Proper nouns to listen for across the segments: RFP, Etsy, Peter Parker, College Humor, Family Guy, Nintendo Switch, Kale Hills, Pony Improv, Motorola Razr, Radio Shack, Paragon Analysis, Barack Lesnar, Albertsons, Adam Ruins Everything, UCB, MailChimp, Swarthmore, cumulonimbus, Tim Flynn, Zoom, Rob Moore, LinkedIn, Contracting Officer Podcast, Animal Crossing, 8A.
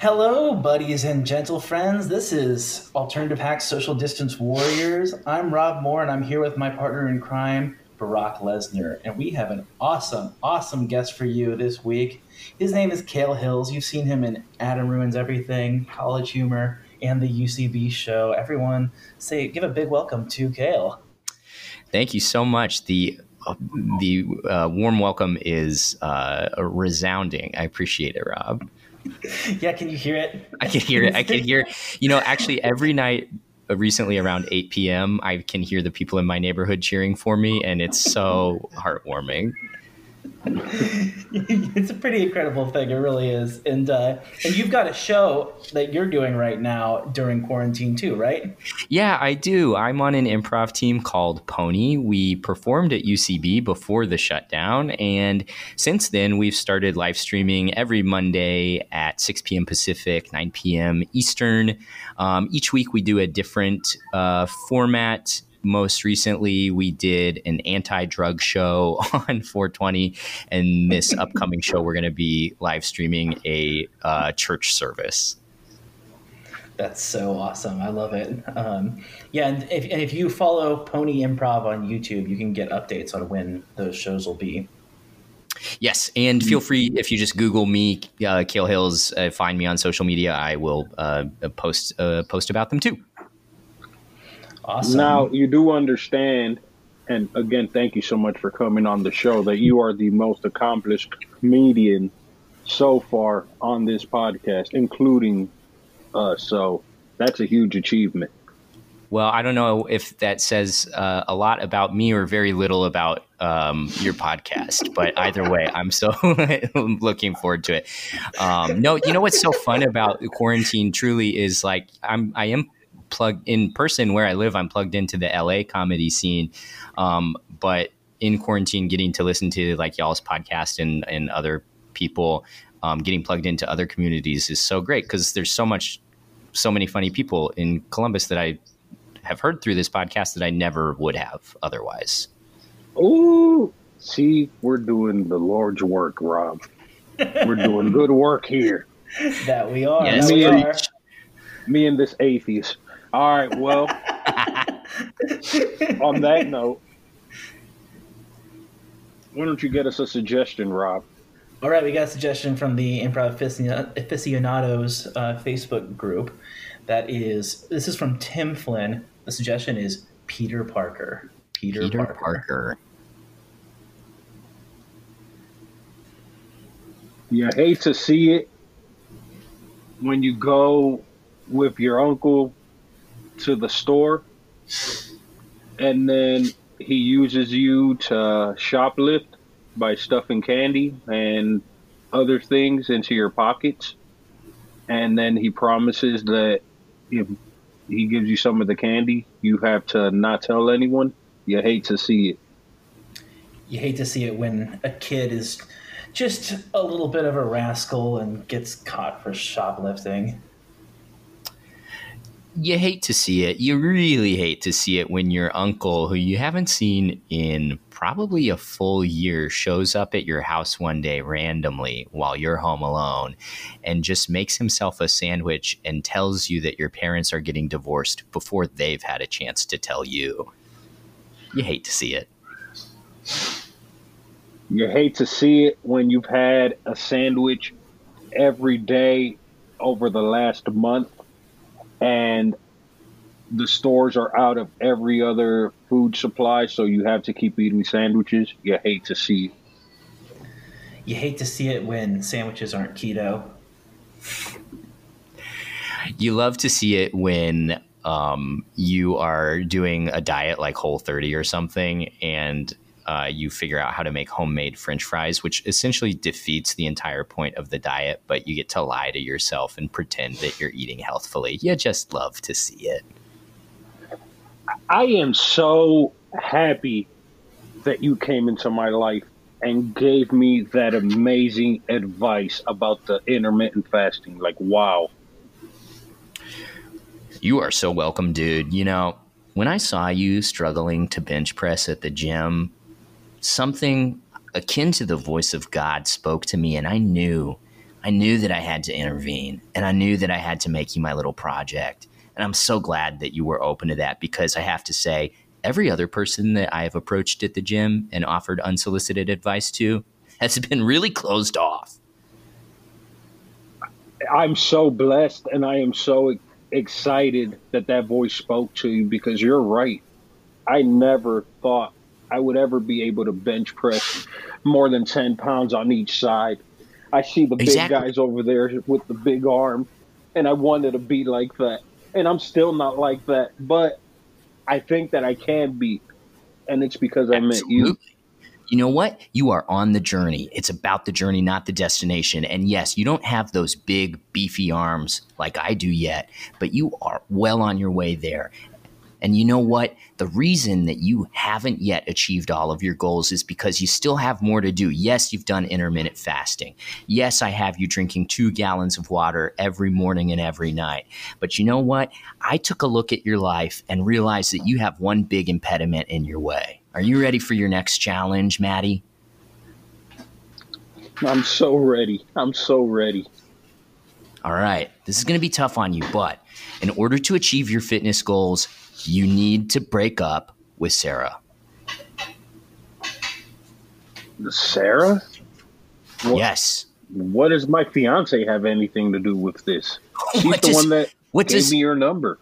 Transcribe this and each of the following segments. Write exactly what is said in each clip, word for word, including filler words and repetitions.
Hello, buddies and gentle friends. This is Alternative Hacks Social Distance Warriors. I'm Rob Moore, and I'm here with my partner in crime, Barack Lesnar. And we have an awesome, awesome guest for you this week. His name is Kale Hills. You've seen him in Adam Ruins Everything, College Humor, and the U C B show. Everyone, say give a big welcome to Kale. Thank you so much. The uh, the uh, warm welcome is uh, resounding. I appreciate it, Rob. Yeah, can you hear it? I can hear it. I can hear it. You know, actually, every night recently around eight p.m., I can hear the people in my neighborhood cheering for me, and it's so heartwarming. It's a pretty incredible thing. It really is. And uh, and you've got a show that you're doing right now during quarantine too, right? Yeah, I do. I'm on an improv team called Pony. We performed at U C B before the shutdown. And since then, we've started live streaming every Monday at six p.m. Pacific, nine p.m. Eastern. Um, each week, we do a different uh, format. Most recently, we did an anti-drug show on four twenty, and this upcoming show, we're going to be live streaming a uh, church service. That's so awesome. I love it. Um, yeah, and if, and if you follow Pony Improv on YouTube, you can get updates on when those shows will be. Yes, and feel free, if you just Google me, uh, Kale Hills, uh, find me on social media. I will uh, post uh, post about them too. Awesome. Now, you do understand, and again, thank you so much for coming on the show, that you are the most accomplished comedian so far on this podcast, including us. So that's a huge achievement. Well, I don't know if that says uh, a lot about me or very little about um, your podcast, but either way, I'm so looking forward to it. Um, no, you know what's so fun about quarantine truly is like I'm, I am. plugged in person where I live. I'm plugged into the L A comedy scene. Um, but in quarantine, getting to listen to like y'all's podcast and, and other people um, getting plugged into other communities is so great. Cause there's so much, so many funny people in Columbus that I have heard through this podcast that I never would have otherwise. Ooh, see, we're doing the Lord's work, Rob. We're doing good work here. That we are. Yes, that we are. Me and this atheist. All right, well, on that note, why don't you get us a suggestion, Rob? All right, we got a suggestion from the Improv Aficionados uh, Facebook group. That is, this is from Tim Flynn. The suggestion is Peter Parker. Peter, Peter Parker. Parker. You hate to see it when you go with your uncle to the store, and then he uses you to shoplift by stuffing candy and other things into your pockets, and then he promises that if he gives you some of the candy, you have to not tell anyone. You hate to see it. You hate to see it when a kid is just a little bit of a rascal and gets caught for shoplifting. You hate to see it. You really hate to see it when your uncle, who you haven't seen in probably a full year, shows up at your house one day randomly while you're home alone and just makes himself a sandwich and tells you that your parents are getting divorced before they've had a chance to tell you. You hate to see it. You hate to see it when you've had a sandwich every day over the last month, and the stores are out of every other food supply, so you have to keep eating sandwiches. You hate to see it. You hate to see it when sandwiches aren't keto. You love to see it when um, you are doing a diet like Whole thirty or something, and uh, you figure out how to make homemade French fries, which essentially defeats the entire point of the diet, but you get to lie to yourself and pretend that you're eating healthfully. You just love to see it. I am so happy that you came into my life and gave me that amazing advice about the intermittent fasting. Like, wow. You are so welcome, dude. You know, when I saw you struggling to bench press at the gym, something akin to the voice of God spoke to me, and I knew I knew that I had to intervene, and I knew that I had to make you my little project. And I'm so glad that you were open to that, because I have to say, every other person that I have approached at the gym and offered unsolicited advice to has been really closed off. I'm so blessed, and I am so excited that that voice spoke to you, because you're right. I never thought I would ever be able to bench press more than ten pounds on each side. I see the exactly. big guys over there with the big arm, and I wanted to be like that. And I'm still not like that, but I think that I can be, and it's because I Absolutely. met you. You know what? You are on the journey. It's about the journey, not the destination. And yes, you don't have those big, beefy arms like I do yet, but you are well on your way there. And you know what? The reason that you haven't yet achieved all of your goals is because you still have more to do. Yes, you've done intermittent fasting. Yes, I have you drinking two gallons of water every morning and every night. But you know what? I took a look at your life and realized that you have one big impediment in your way. Are you ready for your next challenge, Maddie? I'm so ready. I'm so ready. All right. This is going to be tough on you, but in order to achieve your fitness goals, you need to break up with Sarah. Sarah? What, yes. What does my fiance have anything to do with this? She's what the does, one that what gave does, me your number.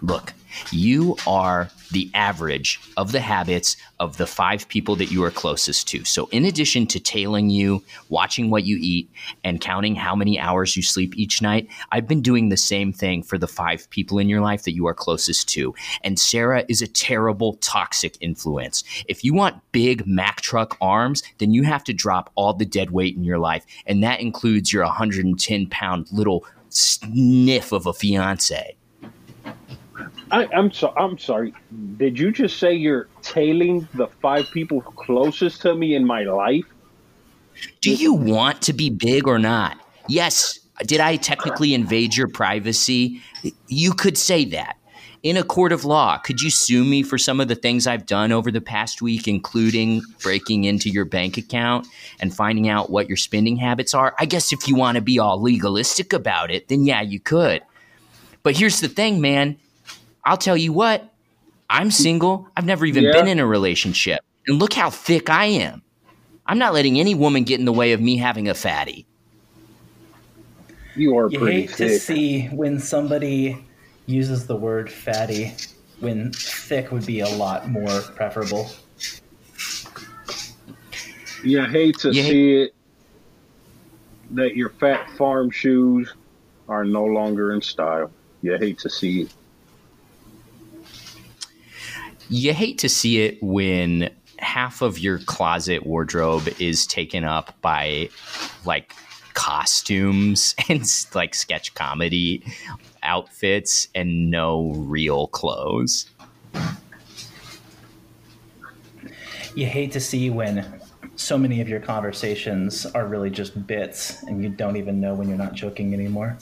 Look, you are the average of the habits of the five people that you are closest to. So in addition to tailing you, watching what you eat, and counting how many hours you sleep each night, I've been doing the same thing for the five people in your life that you are closest to. And Sarah is a terrible, toxic influence. If you want big Mack truck arms, then you have to drop all the dead weight in your life. And that includes your one hundred ten pound little sniff of a fiance. I, I'm so I'm sorry. Did you just say you're tailing the five people closest to me in my life? Do you want to be big or not? Yes. Did I technically invade your privacy? You could say that. In a court of law, could you sue me for some of the things I've done over the past week, including breaking into your bank account and finding out what your spending habits are? I guess if you want to be all legalistic about it, then yeah, you could. But here's the thing, man. I'll tell you what, I'm single. I've never even yeah. been in a relationship. And look how thick I am. I'm not letting any woman get in the way of me having a fatty. You are you pretty thick. You hate to see when somebody uses the word fatty, when thick would be a lot more preferable. You hate to you see hate- it that your fat farm shoes are no longer in style. You hate to see it. You hate to see it when half of your closet wardrobe is taken up by like costumes and like sketch comedy outfits and no real clothes. You hate to see when so many of your conversations are really just bits and you don't even know when you're not joking anymore.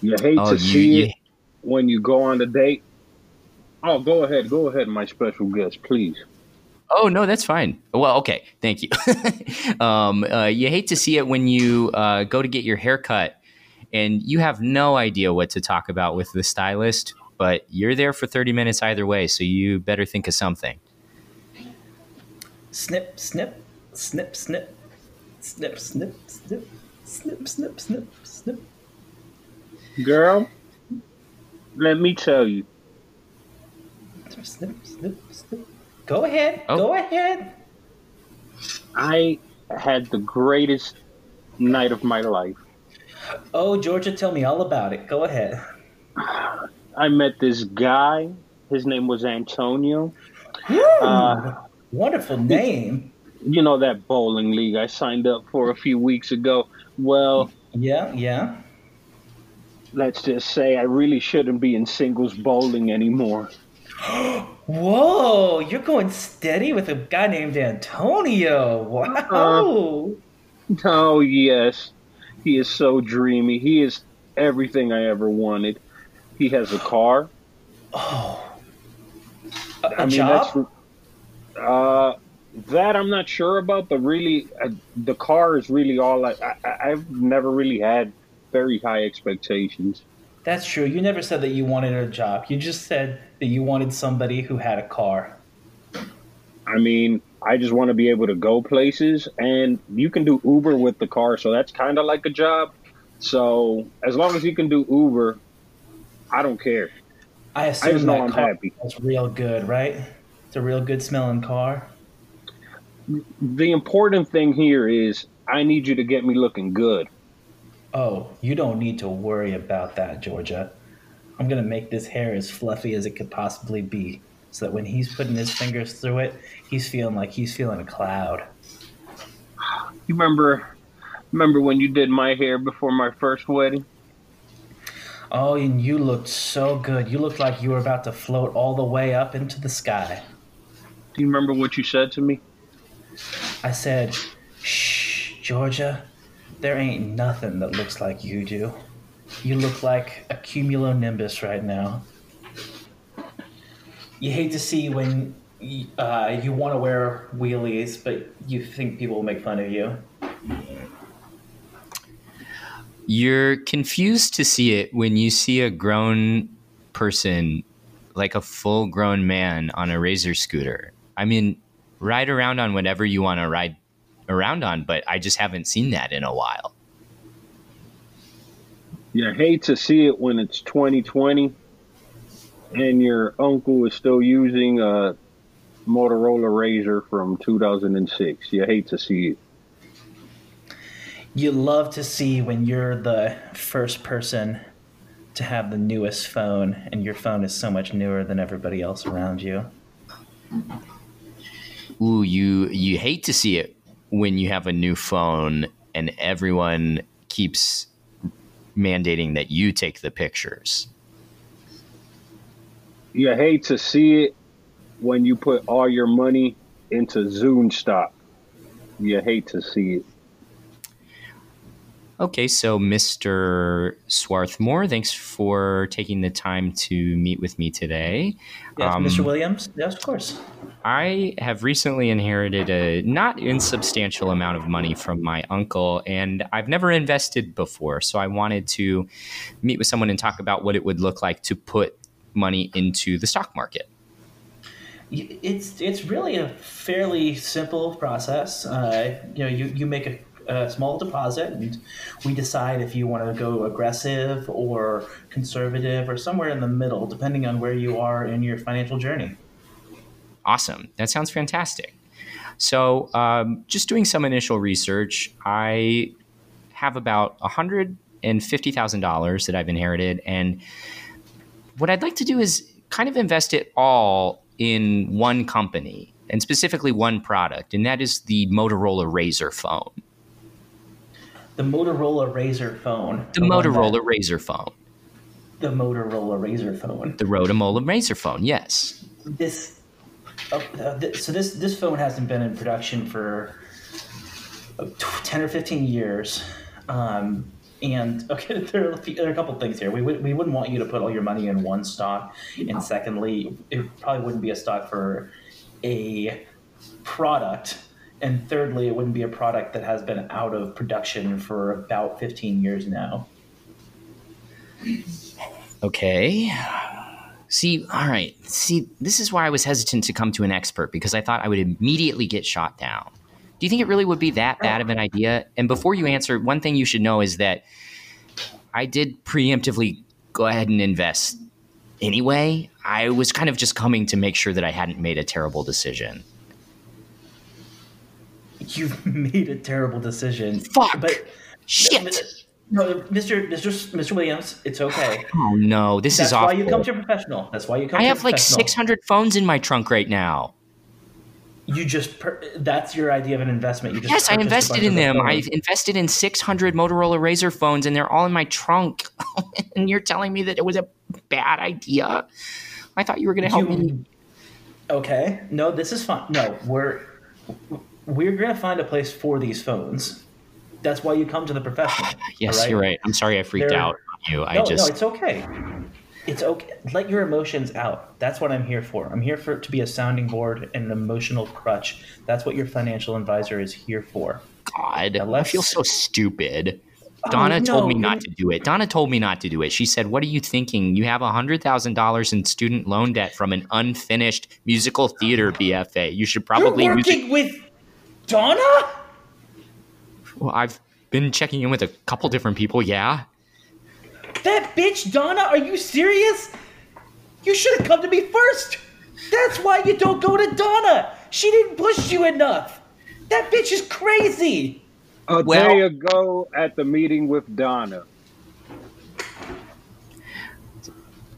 You hate oh, to you, see you- it. When you go on a date, oh, go ahead, go ahead, my special guest, please. Oh, no, that's fine. Well, okay, thank you. um, uh, you hate to see it when you uh, go to get your hair cut and you have no idea what to talk about with the stylist, but you're there for thirty minutes either way, so you better think of something. Snip, snip, snip, snip, snip, snip, snip, snip, snip, snip, snip. Girl. Let me tell you. Snip, snip, snip. Go ahead. Oh. Go ahead. I had the greatest night of my life. Oh, Georgia, tell me all about it. Go ahead. I met this guy. His name was Antonio. Ooh, uh, wonderful name. You know that bowling league I signed up for a few weeks ago? Well, yeah, yeah. Let's just say I really shouldn't be in singles bowling anymore. Whoa, you're going steady with a guy named Antonio. Wow. Uh, oh, yes. He is so dreamy. He is everything I ever wanted. He has a car. Oh. A, a I mean, job? That's, uh, That I'm not sure about, but really, uh, the car is really all I, I, I've never really had very high expectations. That's true. You never said that you wanted a job. You just said that you wanted somebody who had a car. I mean, I just want to be able to go places, and you can do Uber with the car, so that's kind of like a job. So as long as you can do Uber, I don't care. I assume I just know that I'm car happy. That's real good, right? It's a real good smelling car. The important thing here is I need you to get me looking good. Oh, you don't need to worry about that, Georgia. I'm going to make this hair as fluffy as it could possibly be so that when he's putting his fingers through it, he's feeling like he's feeling a cloud. You remember, remember when you did my hair before my first wedding? Oh, and you looked so good. You looked like you were about to float all the way up into the sky. Do you remember what you said to me? I said, shh, Georgia, there ain't nothing that looks like you do. You look like a cumulonimbus right now. You hate to see when uh, you want to wear wheelies, but you think people will make fun of you. You're confused to see it when you see a grown person, like a full-grown man on a Razor scooter. I mean... Ride around on whatever you want to ride around on, but I just haven't seen that in a while. You hate to see it when it's twenty twenty and your uncle is still using a Motorola Razr from two thousand six. You hate to see it. You love to see when you're the first person to have the newest phone and your phone is so much newer than everybody else around you. Ooh, you you hate to see it when you have a new phone and everyone keeps mandating that you take the pictures. You hate to see it when you put all your money into Zoom stock. You hate to see it. Okay, so Mister Swarthmore, thanks for taking the time to meet with me today. Yes, um, Mister Williams? Yes, of course. I have recently inherited a not insubstantial amount of money from my uncle, and I've never invested before, so I wanted to meet with someone and talk about what it would look like to put money into the stock market. It's it's really a fairly simple process. Uh, you know, you, you make a a small deposit, and we decide if you want to go aggressive or conservative or somewhere in the middle, depending on where you are in your financial journey. Awesome. That sounds fantastic. So um, just doing some initial research, I have about one hundred fifty thousand dollars that I've inherited. And what I'd like to do is kind of invest it all in one company and specifically one product, and that is the Motorola Razr phone. The Motorola Razr phone. The, the Motorola Razr phone. The Motorola Razr phone. The Motorola Razr phone, yes. This, oh, uh, th- so this this phone hasn't been in production for uh, ten or fifteen years. Um, and okay, there are, a few, there are a couple things here. We, w- we wouldn't want you to put all your money in one stock. And secondly, it probably wouldn't be a stock for a product. And thirdly, it wouldn't be a product that has been out of production for about fifteen years now. Okay. See, all right. See, this is why I was hesitant to come to an expert, because I thought I would immediately get shot down. Do you think it really would be that bad of an idea? And before you answer, one thing you should know is that I did preemptively go ahead and invest anyway. I was kind of just coming to make sure that I hadn't made a terrible decision. You've made a terrible decision. Fuck. But shit. No, Mister Mister Mister Williams, it's okay. Oh no, this That's is awful. That's why you come to a professional. That's why you come. I to have a like six hundred phones in my trunk right now. You just per- that's your idea of an investment. You just yes, I invested in them. Phones. I've invested in six hundred Motorola Razr phones, and they're all in my trunk. And you're telling me that it was a bad idea? I thought you were going to help you, me. Okay. No, this is fine. No, we're. We're going to find a place for these phones. That's why you come to the professional. Yes, right? You're right. I'm sorry I freaked They're, out on you. I no, just... No, it's okay. it's okay. Let your emotions out. That's what I'm here for. I'm here for to be a sounding board and an emotional crutch. That's what your financial advisor is here for. God, I feel so stupid. Donna oh, no. told me not to do it. Donna told me not to do it. She said, what are you thinking? You have one hundred thousand dollars in student loan debt from an unfinished musical theater B F A. You should probably... You're working music- with Donna? Well, I've been checking in with a couple different people, yeah. That bitch, Donna, are you serious? You should have come to me first. That's why you don't go to Donna. She didn't push you enough. That bitch is crazy. A well, day ago at the meeting with Donna.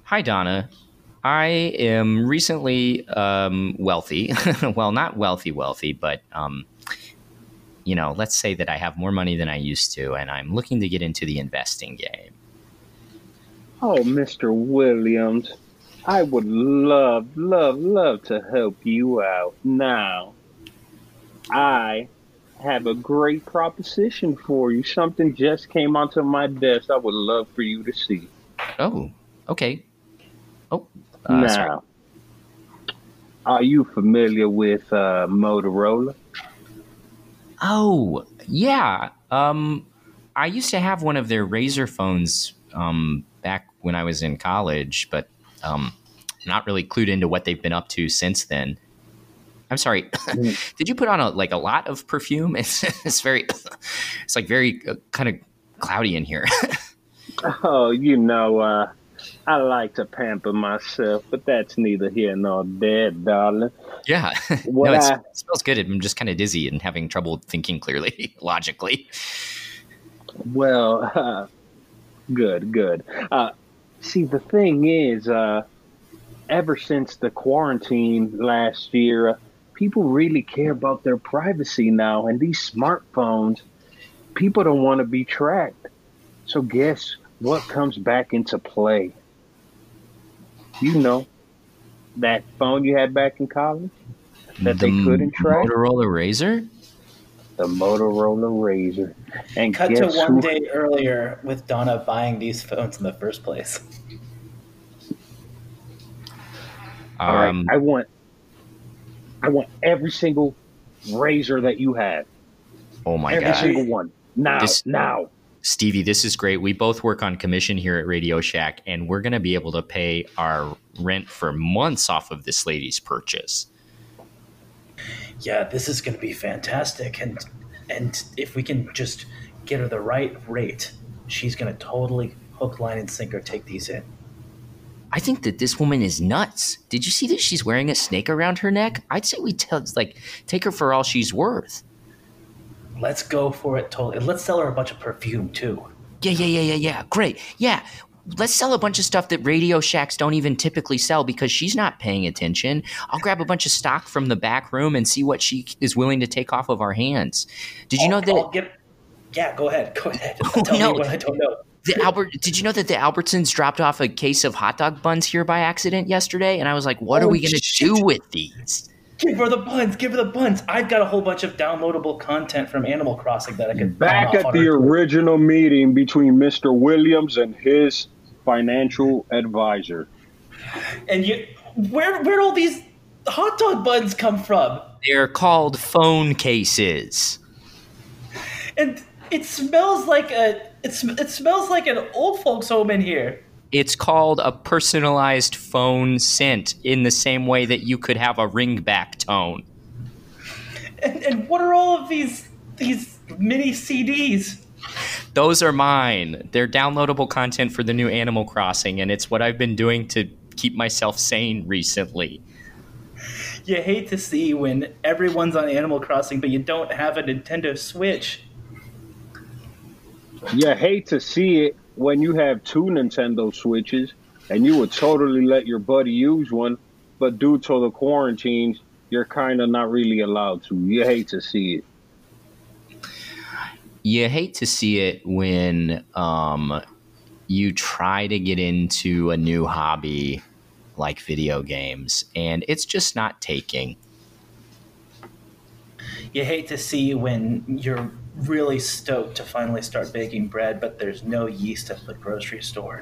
Hi, Donna. I am recently um, wealthy. Well, not wealthy, wealthy, but, um, you know, let's say that I have more money than I used to, and I'm looking to get into the investing game. Oh, Mister Williams, I would love, love, love to help you out. Now, I... have a great proposition for you. Something just came onto my desk. I would love for you to see. Oh, okay. Oh, uh, now, sorry. Are you familiar with uh, Motorola? Oh, yeah. Um, I used to have one of their Razr phones um, back when I was in college, but um, not really clued into what they've been up to since then. I'm sorry. Did you put on a, like a lot of perfume? It's, it's very, it's like very uh, kind of cloudy in here. Oh, you know, uh, I like to pamper myself, but that's neither here nor there, darling. Yeah. No, it's, I, it smells good. I'm just kind of dizzy and having trouble thinking clearly, logically. Well, uh, good, good. Uh, see, the thing is, uh, ever since the quarantine last year, uh, people really care about their privacy now, and these smartphones, people don't want to be tracked. So guess what comes back into play? You know, that phone you had back in college that the they couldn't track? Motorola Razr? The Motorola Razr. And cut to one who- day earlier with Donna buying these phones in the first place. All um, right, I want... I want every single Razr that you have. Oh, my every God. Every single one. Now, this, now. Stevie, this is great. We both work on commission here at Radio Shack, and we're going to be able to pay our rent for months off of this lady's purchase. Yeah, this is going to be fantastic. And and if we can just get her the right rate, she's going to totally hook, line, and sinker take these in. I think that this woman is nuts. Did you see that she's wearing a snake around her neck? I'd say we tell, like, take her for all she's worth. Let's go for it totally. Let's sell her a bunch of perfume, too. Yeah, yeah, yeah, yeah, yeah. Great. Yeah. Let's sell a bunch of stuff that Radio Shacks don't even typically sell because she's not paying attention. I'll grab a bunch of stock from the back room and see what she is willing to take off of our hands. Did you I'll, know that? I'll get, yeah, go ahead. Go ahead. Tell no. me what I don't know. The Albert, did you know that the Albertsons dropped off a case of hot dog buns here by accident yesterday? And I was like, what oh, are we going to do with these? Give her the buns. Give her the buns. I've got a whole bunch of downloadable content from Animal Crossing that I could back at the original team. Meeting between Mister Williams and his financial advisor. And you, where where all these hot dog buns come from? They're called phone cases. And it smells like a... It's, it smells like an old folks' home in here. It's called a personalized phone scent in the same way that you could have a ringback tone. And, and what are all of these these mini C Ds? Those are mine. They're downloadable content for the new Animal Crossing, and it's what I've been doing to keep myself sane recently. You hate to see when everyone's on Animal Crossing, but you don't have a Nintendo Switch. You hate to see it when you have two Nintendo Switches and you would totally let your buddy use one, but due to the quarantines, you're kind of not really allowed to. You hate to see it. You hate to see it when um, you try to get into a new hobby like video games and it's just not taking. You hate to see when you're really stoked to finally start baking bread, but there's no yeast at the grocery store.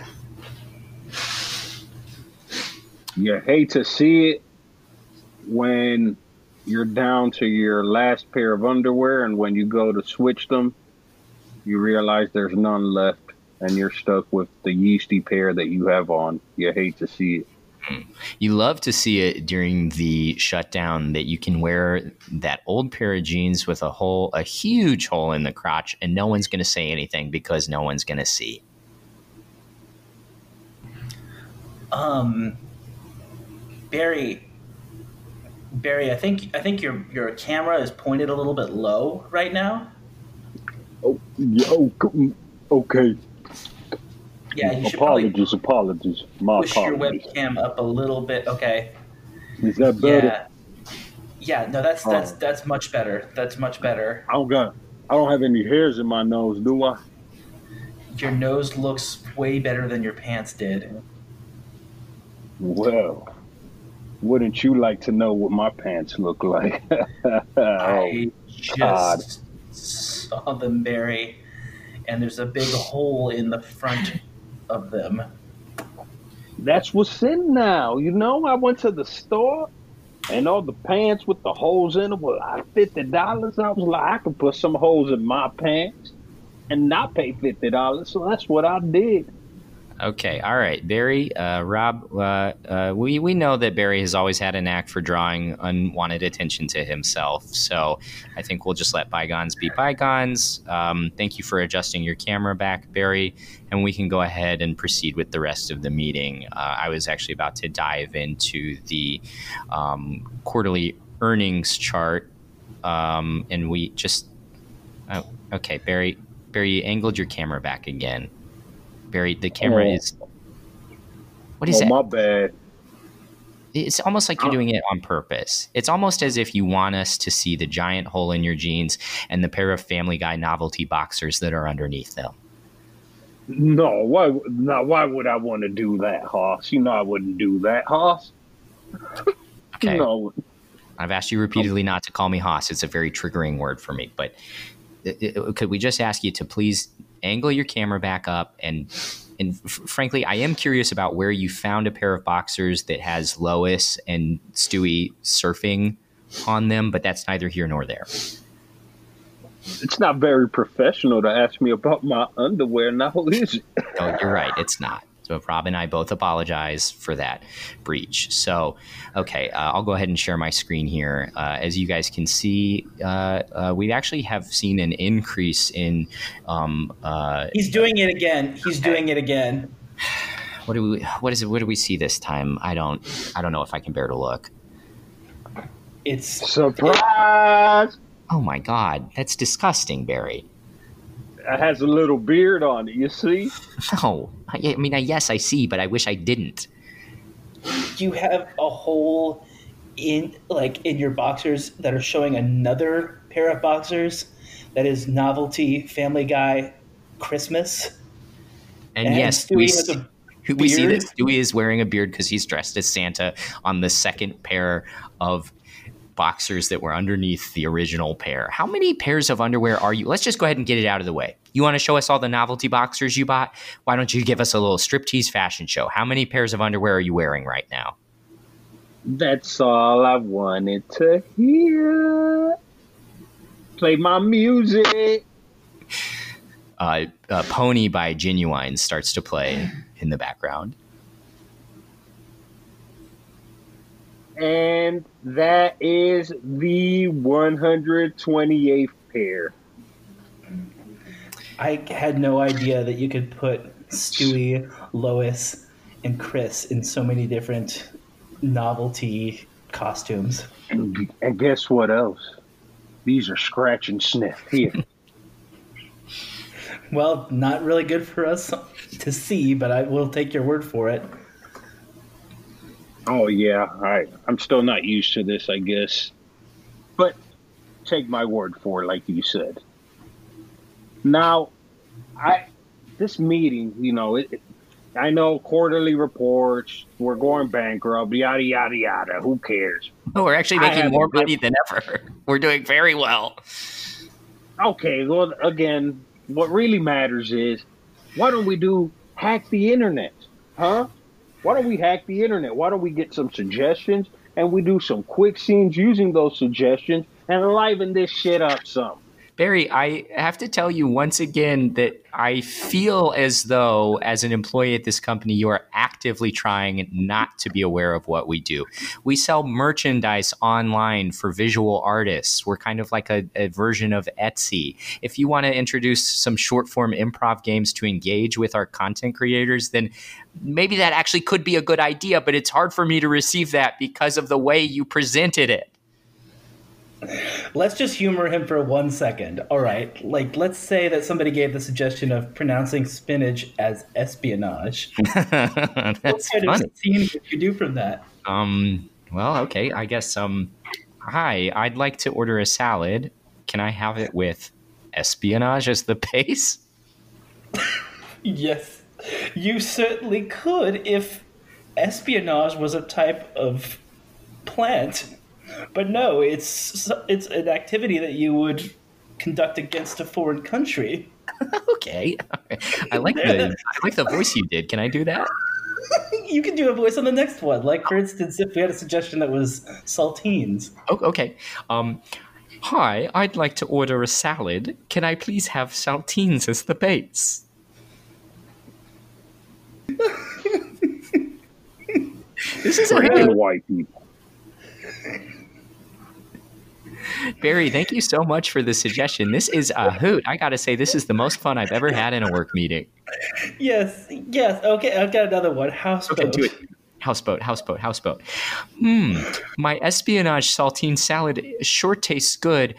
You hate to see it when you're down to your last pair of underwear, and when you go to switch them, you realize there's none left, and you're stuck with the yeasty pair that you have on. You hate to see it. You love to see it during the shutdown, that you can wear that old pair of jeans with a hole, a huge hole in the crotch, and no one's going to say anything because no one's going to see. Um, Barry, Barry, I think I think your your camera is pointed a little bit low right now. Oh, yo, okay. Yeah, you should apologies, apologies. My push apologies. Your webcam up a little bit. Okay. Is that better? Yeah, yeah no, that's that's oh. that's much better. That's much better. I don't got, I don't have any hairs in my nose, do I? Your nose looks way better than your pants did. Well, wouldn't you like to know what my pants look like? oh, I just God. saw them, Barry, and there's a big hole in the front of them. That's what's in now. You know, I went to the store and all the pants with the holes in them were like fifty dollars. I was like, I could put some holes in my pants and not pay fifty dollars. So that's what I did. Okay. All right. Barry, uh, Rob, uh, uh, we, we know that Barry has always had a knack for drawing unwanted attention to himself. So I think we'll just let bygones be bygones. Um, thank you for adjusting your camera back, Barry. And we can go ahead and proceed with the rest of the meeting. Uh, I was actually about to dive into the um, quarterly earnings chart. Um, and we just... Oh, okay, Barry, Barry, you angled your camera back again. Barry, the camera oh. is... What is oh, that? My bad. It's almost like you're doing it on purpose. It's almost as if you want us to see the giant hole in your jeans and the pair of Family Guy novelty boxers that are underneath them. No, why, no, why would I want to do that, Hoss? You know I wouldn't do that, Hoss. Okay. No. I've asked you repeatedly not to call me Hoss. It's a very triggering word for me, but... Could we just ask you to please angle your camera back up? And and f- frankly, I am curious about where you found a pair of boxers that has Lois and Stewie surfing on them, but that's neither here nor there. It's not very professional to ask me about my underwear now, is it? No, you're right. It's not. So Rob and I both apologize for that breach. So, okay, uh, I'll go ahead and share my screen here. Uh, as you guys can see, uh, uh, we actually have seen an increase in... Um, uh, He's doing it again. He's okay. doing it again. What do we? What is it? What do we see this time? I don't. I don't know if I can bear to look. It's surprise. Oh my God, that's disgusting, Barry. It has a little beard on it, you see? No. I mean, yes, I see, but I wish I didn't. You have a hole in, like, in your boxers that are showing another pair of boxers that is novelty Family Guy Christmas. And, and yes, Stewie we, has a beard. We see that Stewie is wearing a beard because he's dressed as Santa on the second pair of boxers that were underneath the original pair. How many pairs of underwear are you? Let's just go ahead and get it out of the way. You want to show us all the novelty boxers you bought? Why don't you give us a little striptease fashion show? How many pairs of underwear are you wearing right now? That's all I wanted to hear. Play my music. Uh, uh, Pony by Genuine starts to play in the background. And that is the one hundred twenty-eighth pair. I had no idea that you could put Stewie, Lois, and Chris in so many different novelty costumes. And, and guess what else? These are scratch and sniff here. Well, not really good for us to see, but I will take your word for it. Oh, yeah. I, I'm still not used to this, I guess. But take my word for it, like you said. Now, I this meeting, you know, it, I know quarterly reports, we're going bankrupt, yada, yada, yada. Who cares? Oh, we're actually making more money than ever. We're doing very well. Okay. Well, again, what really matters is, why don't we do hack the internet? Huh? Why don't we hack the internet? Why don't we get some suggestions and we do some quick scenes using those suggestions and liven this shit up some? Barry, I have to tell you once again that I feel as though, as an employee at this company, you are actively trying not to be aware of what we do. We sell merchandise online for visual artists. We're kind of like a, a version of Etsy. If you want to introduce some short-form improv games to engage with our content creators, then maybe that actually could be a good idea, but it's hard for me to receive that because of the way you presented it. Let's just humor him for one second. All right. Like, let's say that somebody gave the suggestion of pronouncing spinach as espionage. That's what kind funny. Of scene would you do from that? Um. Well, okay. I guess, um, hi, I'd like to order a salad. Can I have it with espionage as the base? Yes. You certainly could if espionage was a type of plant. But no, it's it's an activity that you would conduct against a foreign country. Okay, I like the I like the voice you did. Can I do that? You can do a voice on the next one. Like, for instance, if we had a suggestion that was saltines. Oh, okay. Um, hi, I'd like to order a salad. Can I please have saltines as the base? This is really white people. Barry, thank you so much for the suggestion. This is a hoot. I gotta say, this is the most fun I've ever had in a work meeting. Yes, yes. Okay, I've got another one. Houseboat. Okay, do it. Houseboat, houseboat, houseboat. Hmm. My espionage saltine salad sure tastes good,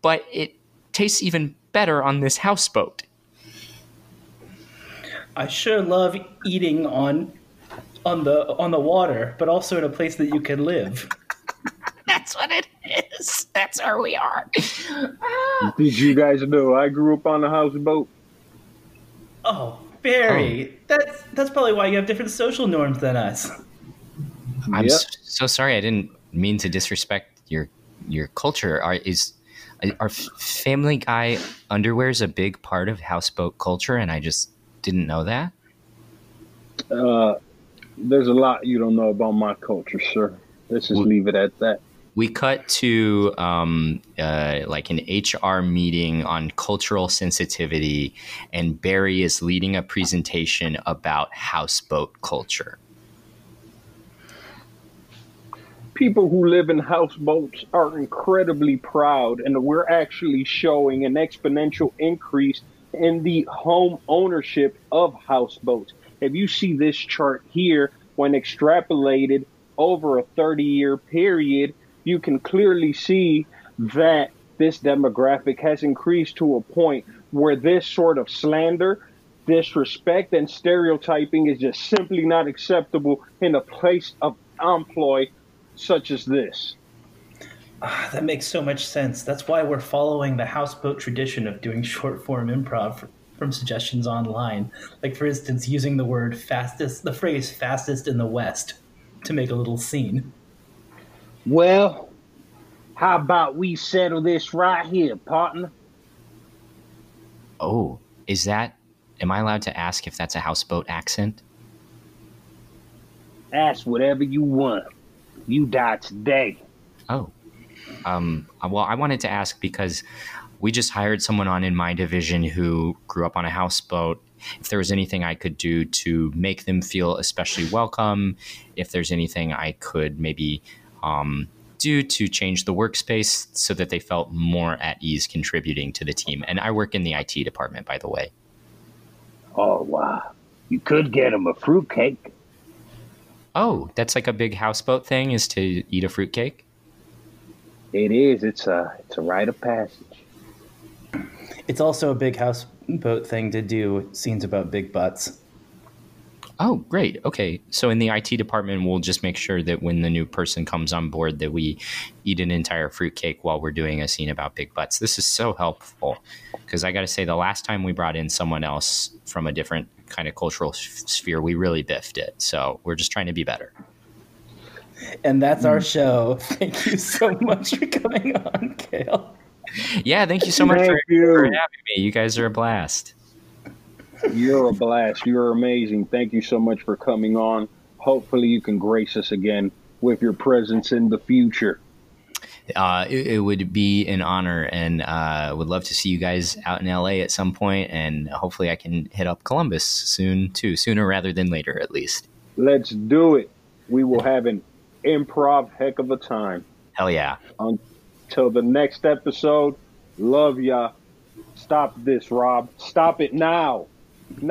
but it tastes even better on this houseboat. I sure love eating on on the on the water, but also in a place that you can live. That's what it is. That's where we are. Did you guys know I grew up on a houseboat? Oh, Barry, oh. that's that's probably why you have different social norms than us. I'm yep. so, so sorry. I didn't mean to disrespect your your culture. Are is our Family Guy underwear is a big part of houseboat culture, and I just didn't know that. Uh, there's a lot you don't know about my culture, sir. Let's just leave it at that. We cut to um, uh, like an H R meeting on cultural sensitivity, and Barry is leading a presentation about houseboat culture. People who live in houseboats are incredibly proud, and we're actually showing an exponential increase in the home ownership of houseboats. If you see this chart here, when extrapolated over a thirty-year period, you can clearly see that this demographic has increased to a point where this sort of slander, disrespect, and stereotyping is just simply not acceptable in a place of employ such as this. Ah, that makes so much sense. That's why we're following the houseboat tradition of doing short-form improv from suggestions online. Like, for instance, using the word fastest, the phrase fastest in the West, to make a little scene. Well, how about we settle this right here, partner? Oh, is that... Am I allowed to ask if that's a houseboat accent? Ask whatever you want. You die today. Oh. Um. Well, I wanted to ask because we just hired someone on in my division who grew up on a houseboat. If there was anything I could do to make them feel especially welcome, if there's anything I could maybe... Um, due to change the workspace so that they felt more at ease contributing to the team. And I work in the I T department, by the way. Oh, wow. You could get them a fruitcake. Oh, that's like a big houseboat thing, is to eat a fruitcake? It is. It's a, it's a rite of passage. It's also a big houseboat thing to do scenes about big butts. Oh, great. Okay. So in the I T department, we'll just make sure that when the new person comes on board that we eat an entire fruitcake while we're doing a scene about big butts. This is so helpful because I got to say the last time we brought in someone else from a different kind of cultural sphere, we really biffed it. So we're just trying to be better. And that's our show. Thank you so much for coming on, Kale. Yeah. Thank you so much for, you. for having me. You guys are a blast. You're a blast. You're amazing. Thank you so much for coming on. hopefully you can grace us again with your presence in the future. Uh, it, it would be an honor, and I uh, would love to see you guys out in L A at some point, and hopefully I can hit up Columbus soon too, sooner rather than later at least. Let's do it. We will have an improv heck of a time. Hell yeah. Until the next episode, love ya. Stop this, Rob. Stop it now. Now.